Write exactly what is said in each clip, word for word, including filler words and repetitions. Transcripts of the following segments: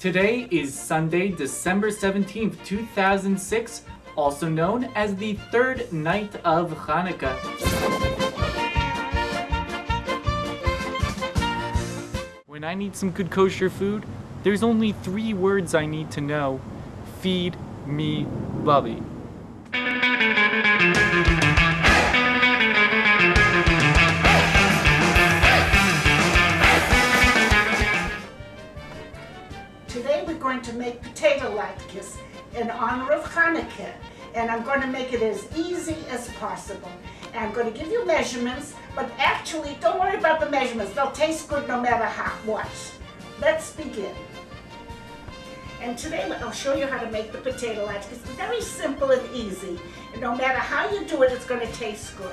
Today is Sunday, December seventeenth, two thousand six, also known as the third night of Hanukkah. When I need some good kosher food, there's only three words I need to know. Feed me, Bubby. Today we're going to make potato latkes in honor of Hanukkah, and I'm going to make it as easy as possible. And I'm going to give you measurements, but actually don't worry about the measurements. They'll taste good no matter how. Watch. Let's begin. And today I'll show you how to make the potato latkes. It's very simple and easy, and no matter how you do it, it's going to taste good.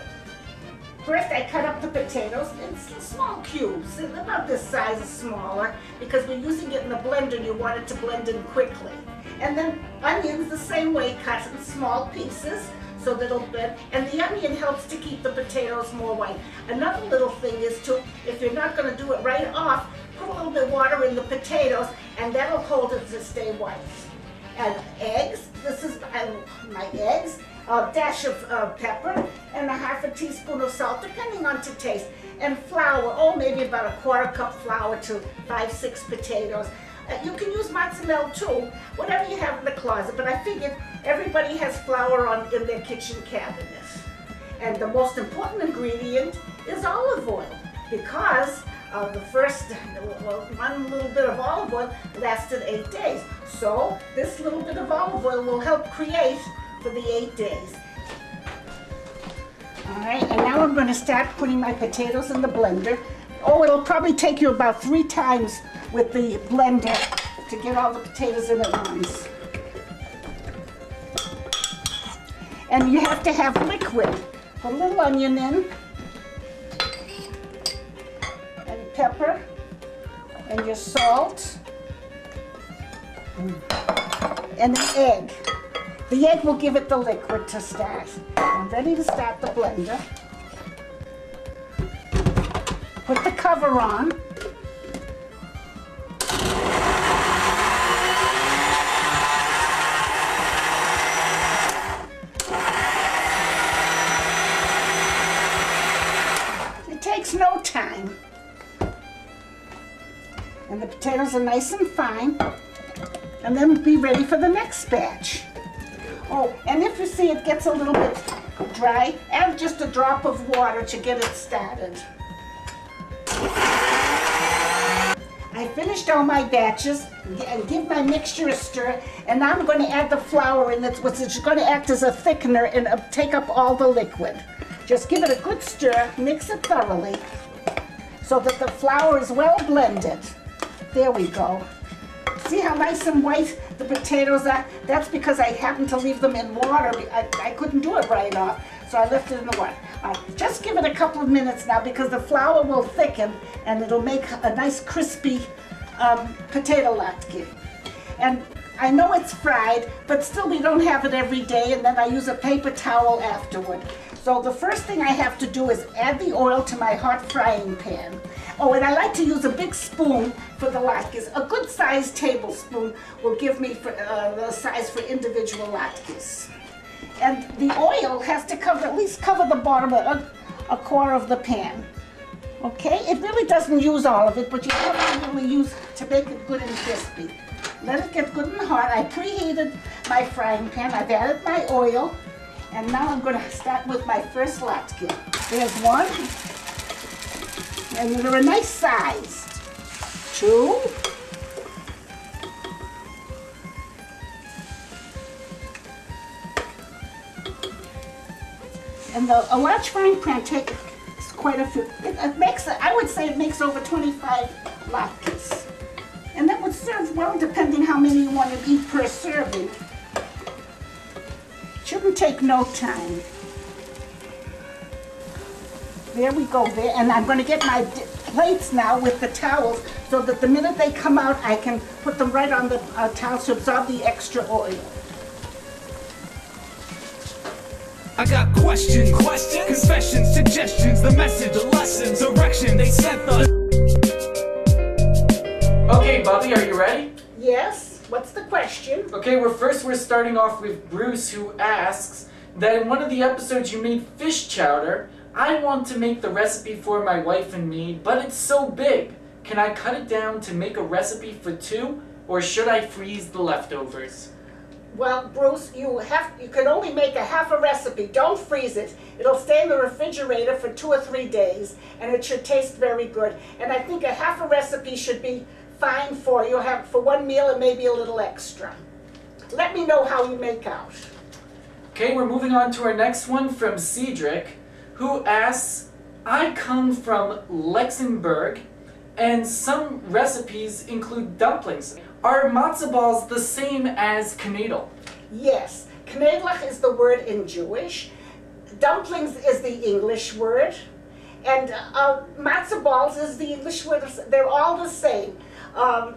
First, I cut up the potatoes in small cubes, about this size or smaller, because we're using it in the blender and you want it to blend in quickly. And then onions the same way, cut in small pieces, so that it'll blend. And the onion helps to keep the potatoes more white. Another little thing is to, if you're not going to do it right off, put a little bit of water in the potatoes, and that'll hold it to stay white. And eggs, this is my eggs. A dash of uh, pepper and a half a teaspoon of salt, depending on to taste. And flour, oh, maybe about a quarter cup flour to five, six potatoes. Uh, you can use mozzarella too, whatever you have in the closet. But I figured everybody has flour on in their kitchen cabinet. And the most important ingredient is olive oil, because uh, the first well, one little bit of olive oil lasted eight days. So this little bit of olive oil will help create for the eight days. All right, and now I'm going to start putting my potatoes in the blender. Oh, it'll probably take you about three times with the blender to get all the potatoes in at once. And you have to have liquid. Put a little onion in, and pepper, and your salt, and an egg. The egg will give it the liquid to start. I'm ready to start the blender. Put the cover on. It takes no time. And the potatoes are nice and fine. And then be ready for the next batch. Oh, and if you see it gets a little bit dry, add just a drop of water to get it started. I finished all my batches and give my mixture a stir, and now I'm going to add the flour in it, which is going to act as a thickener and take up all the liquid. Just give it a good stir, mix it thoroughly, so that the flour is well blended. There we go. See how nice and white the potatoes are? That's because I happened to leave them in water. I, I couldn't do it right off, so I left it in the water. All right, just give it a couple of minutes now, because the flour will thicken and it'll make a nice crispy um, potato latke. And I know it's fried, but still we don't have it every day, and then I use a paper towel afterward. So the first thing I have to do is add the oil to my hot frying pan. Oh, and I like to use a big spoon for the latkes. A good sized tablespoon will give me for, uh, the size for individual latkes. And the oil has to cover, at least cover the bottom of a, a core of the pan. Okay, it really doesn't use all of it, but you don't really use to make it good and crispy. Let it get good and hot. I preheated my frying pan. I've added my oil. And now I'm going to start with my first latke. There's one. And they're a nice size. Two. And the, a large frying pan takes quite a few. It, it makes, I would say it makes over twenty-five latkes. And that would serve well, depending how many you want to eat per serving. Shouldn't take no time. There we go there, and I'm going to get my plates now with the towels, so that the minute they come out, I can put them right on the uh, towels to absorb the extra oil. I got questions, questions, confessions, suggestions, the message, the lessons, direction, they sent us. Okay, Bubby, are you ready? Yes, what's the question? Okay, we're first we're starting off with Bruce, who asks that in one of the episodes you made fish chowder. I want to make the recipe for my wife and me, but it's so big. Can I cut it down to make a recipe for two, or should I freeze the leftovers? Well, Bruce, you have you can only make a half a recipe. Don't freeze it. It'll stay in the refrigerator for two or three days, and it should taste very good. And I think a half a recipe should be fine for you, have for one meal and maybe a little extra. Let me know how you make out. Okay, we're moving on to our next one from Cedric, who asks, I come from Luxembourg, and some recipes include dumplings. Are matzo balls the same as knaidel? Yes. Knaidel is the word in Jewish. Dumplings is the English word. And uh, matzo balls is the English word. They're all the same. Um,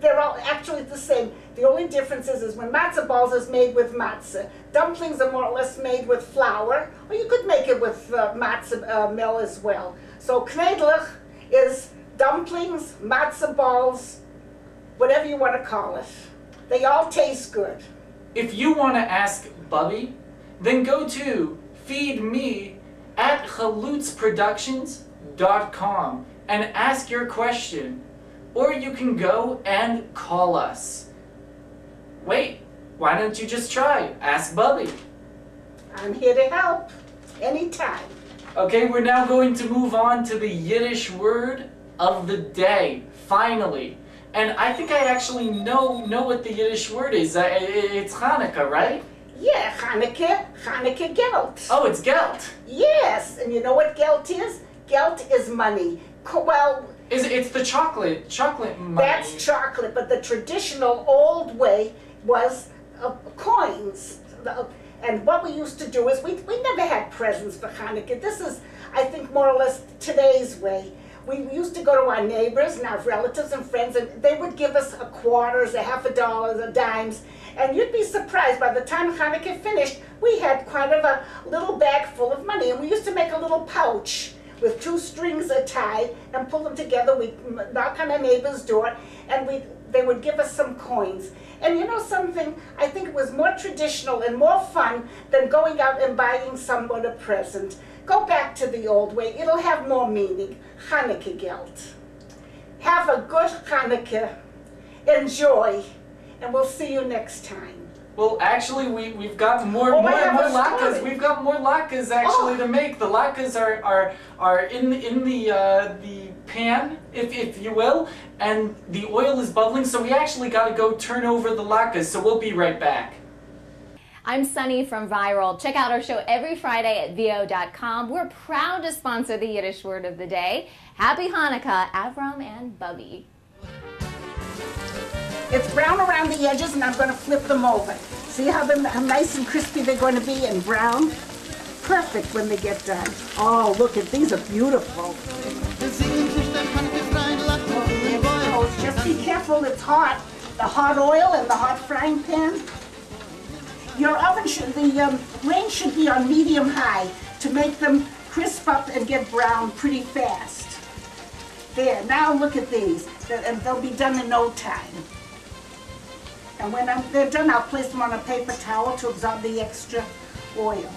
they're all actually the same. The only difference is, is when matzo balls is made with matzah. Dumplings are more or less made with flour, or you could make it with uh, matzah uh, meal as well. So knaidel is dumplings, matzo balls, whatever you want to call it. They all taste good. If you want to ask Bubby, then go to feedme at chalutzproductions dot com and ask your question. Or you can go and call us. Wait, why don't you just try? Ask Bubby. I'm here to help, anytime. Okay, we're now going to move on to the Yiddish word of the day, finally. And I think I actually know know what the Yiddish word is. Uh, it's Hanukkah, right? Yeah, Hanukkah, Hanukkah gelt. Oh, it's gelt. Yes, and you know what gelt is? Gelt is money. Well, is it, it's the chocolate, chocolate money. That's chocolate, but the traditional old way was uh, coins. And what we used to do is we we never had presents for Hanukkah. This is, I think, more or less today's way. We used to go to our neighbors and our relatives and friends, and they would give us a quarters, a half a dollar, a dimes, and you'd be surprised. By the time Hanukkah finished, we had quite of a little bag full of money, and we used to make a little pouch with two strings tied and pull them together. We'd knock on our neighbor's door, and we they would give us some coins. And you know something? I think it was more traditional and more fun than going out and buying someone a present. Go back to the old way. It'll have more meaning. Hanukkah gelt. Have a good Hanukkah. Enjoy. And we'll see you next time. Well, actually, we, we've got more, oh, more, more latkes. We've got more latkes, actually, oh. to make. The latkes are, are, are in, in the, uh, the pan, if, if you will, and the oil is bubbling, so we actually got to go turn over the latkes, so we'll be right back. I'm Sunny from Viral. Check out our show every Friday at V O dot com. We're proud to sponsor the Yiddish word of the day. Happy Hanukkah, Avram and Bubby. It's brown around the edges, and I'm going to flip them over. See how, how nice and crispy they're going to be and brown? Perfect when they get done. Oh, look at these, are beautiful. Oh, just be careful, it's hot. The hot oil and the hot frying pan. Your oven should, the um, range should be on medium high to make them crisp up and get brown pretty fast. There, now look at these, and they'll be done in no time. And when I'm, they're done, I'll place them on a paper towel to absorb the extra oil.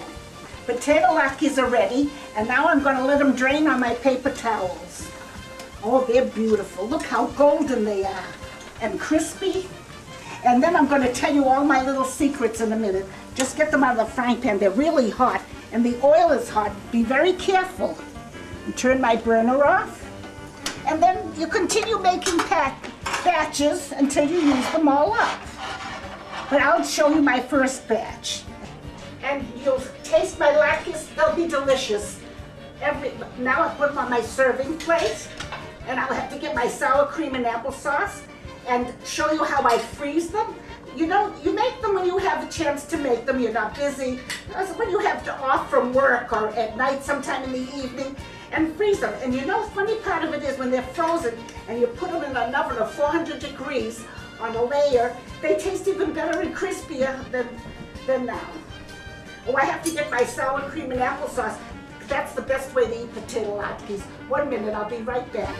Potato latkes are ready, and now I'm going to let them drain on my paper towels. Oh, they're beautiful. Look how golden they are, and crispy. And then I'm going to tell you all my little secrets in a minute. Just get them out of the frying pan. They're really hot, and the oil is hot. Be very careful. And turn my burner off. And then you continue making pack batches until you use them all up. But I'll show you my first batch. And you'll taste my latkes. They'll be delicious. Every, now I put them on my serving plate. And I'll have to get my sour cream and applesauce and show you how I freeze them. You know, you make them when you have a chance to make them. You're not busy. When you have to off from work or at night, sometime in the evening, and freeze them. And you know, funny part of it is when they're frozen and you put them in an oven at four hundred degrees on a layer, they taste even better and crispier than, than now. Oh, I have to get my sour cream and applesauce. That's the best way to eat potato latkes. One minute, I'll be right back.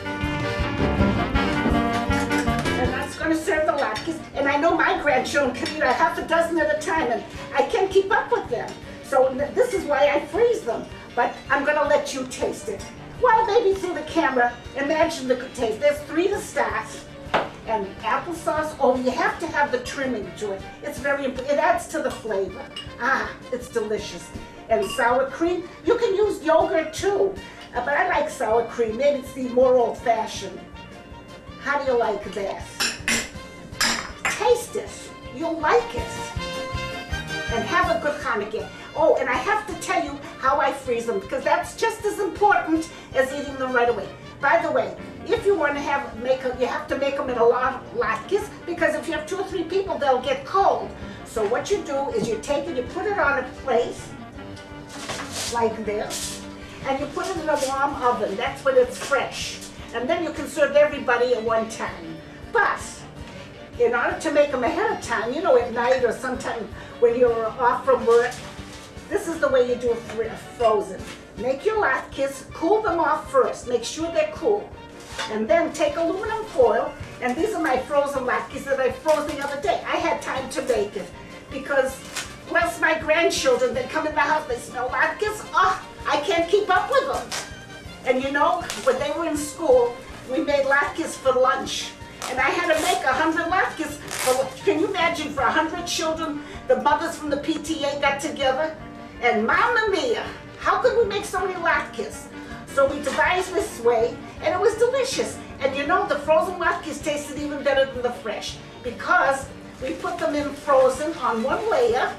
And that's going to serve the latkes. latkes, and I know my grandchildren can eat a half a dozen at a time, and I can't keep up with them. So this is why I freeze them. But I'm going to let you taste it. Well, maybe through the camera, imagine the taste. There's three to start. And applesauce, oh, you have to have the trimming to it. It's very important. It adds to the flavor. Ah, it's delicious. And sour cream, you can use yogurt too. Uh, but I like sour cream. Maybe it's the more old-fashioned. How do you like this? Taste it. You'll like it. And have a good Hanukkah. Oh, and I have to tell you how I freeze them, because that's just as important as eating them right away. By the way, if you want to have make a, you have to make them in a lot of latkes, because if you have two or three people, they'll get cold. So what you do is you take it, you put it on a plate like this, and you put it in a warm oven. That's when it's fresh. And then you can serve everybody at one time. But in order to make them ahead of time, you know, at night or sometime when you're off from work, this is the way you do it frozen. Make your latkes, cool them off first, make sure they're cool. And then take aluminum foil, and these are my frozen latkes that I froze the other day. I had time to bake it, because bless my grandchildren that come in the house, they smell latkes, oh, I can't keep up with them. And you know, when they were in school, we made latkes for lunch. And I had to make a hundred latkes. For, can you imagine, for a hundred children, the mothers from the P T A got together? And Mamma Mia, how could we make so many latkes? So we devised this way, and it was delicious. And you know, the frozen latkes tasted even better than the fresh, because we put them in frozen on one layer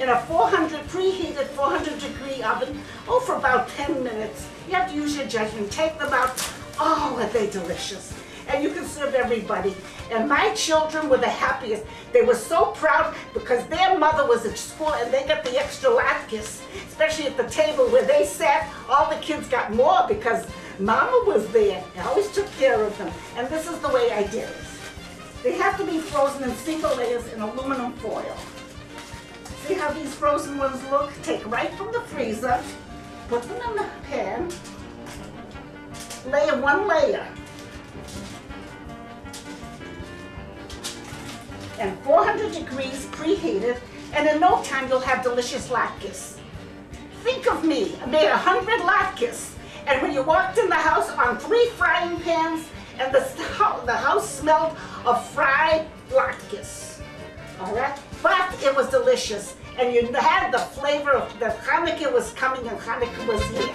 in a four hundred preheated four hundred degree oven, oh, for about ten minutes. You have to use your judgment. Take them out. Oh, are they delicious. And you can serve everybody. And my children were the happiest. They were so proud because their mother was at school and they got the extra latkes, especially at the table where they sat. All the kids got more because Mama was there and always took care of them. And this is the way I did it. They have to be frozen in single layers in aluminum foil. See how these frozen ones look? Take right from the freezer, put them in the pan, layer one layer. And four hundred degrees preheated, and in no time you'll have delicious latkes. Think of me, I made one hundred latkes, and when you walked in the house on three frying pans, and the, the house smelled of fried latkes. All right? But it was delicious, and you had the flavor of the Hanukkah was coming and Hanukkah was here.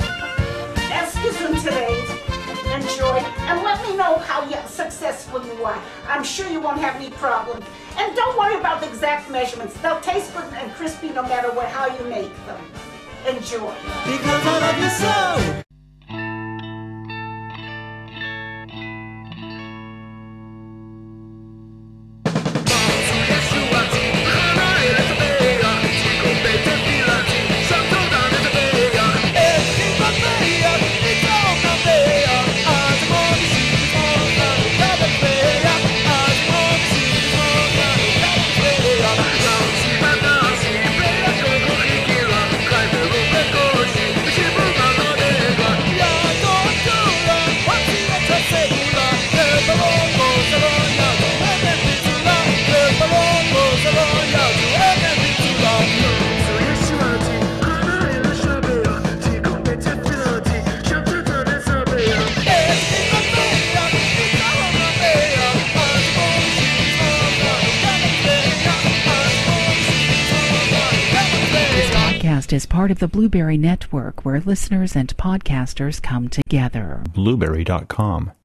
Eskizum today. Enjoy, and let me know how successful you are. I'm sure you won't have any problems. And don't worry about the exact measurements. They'll taste good and crispy no matter what, how you make them. Enjoy. Because I love you so. Is part of the Blueberry Network, where listeners and podcasters come together. Blueberry dot com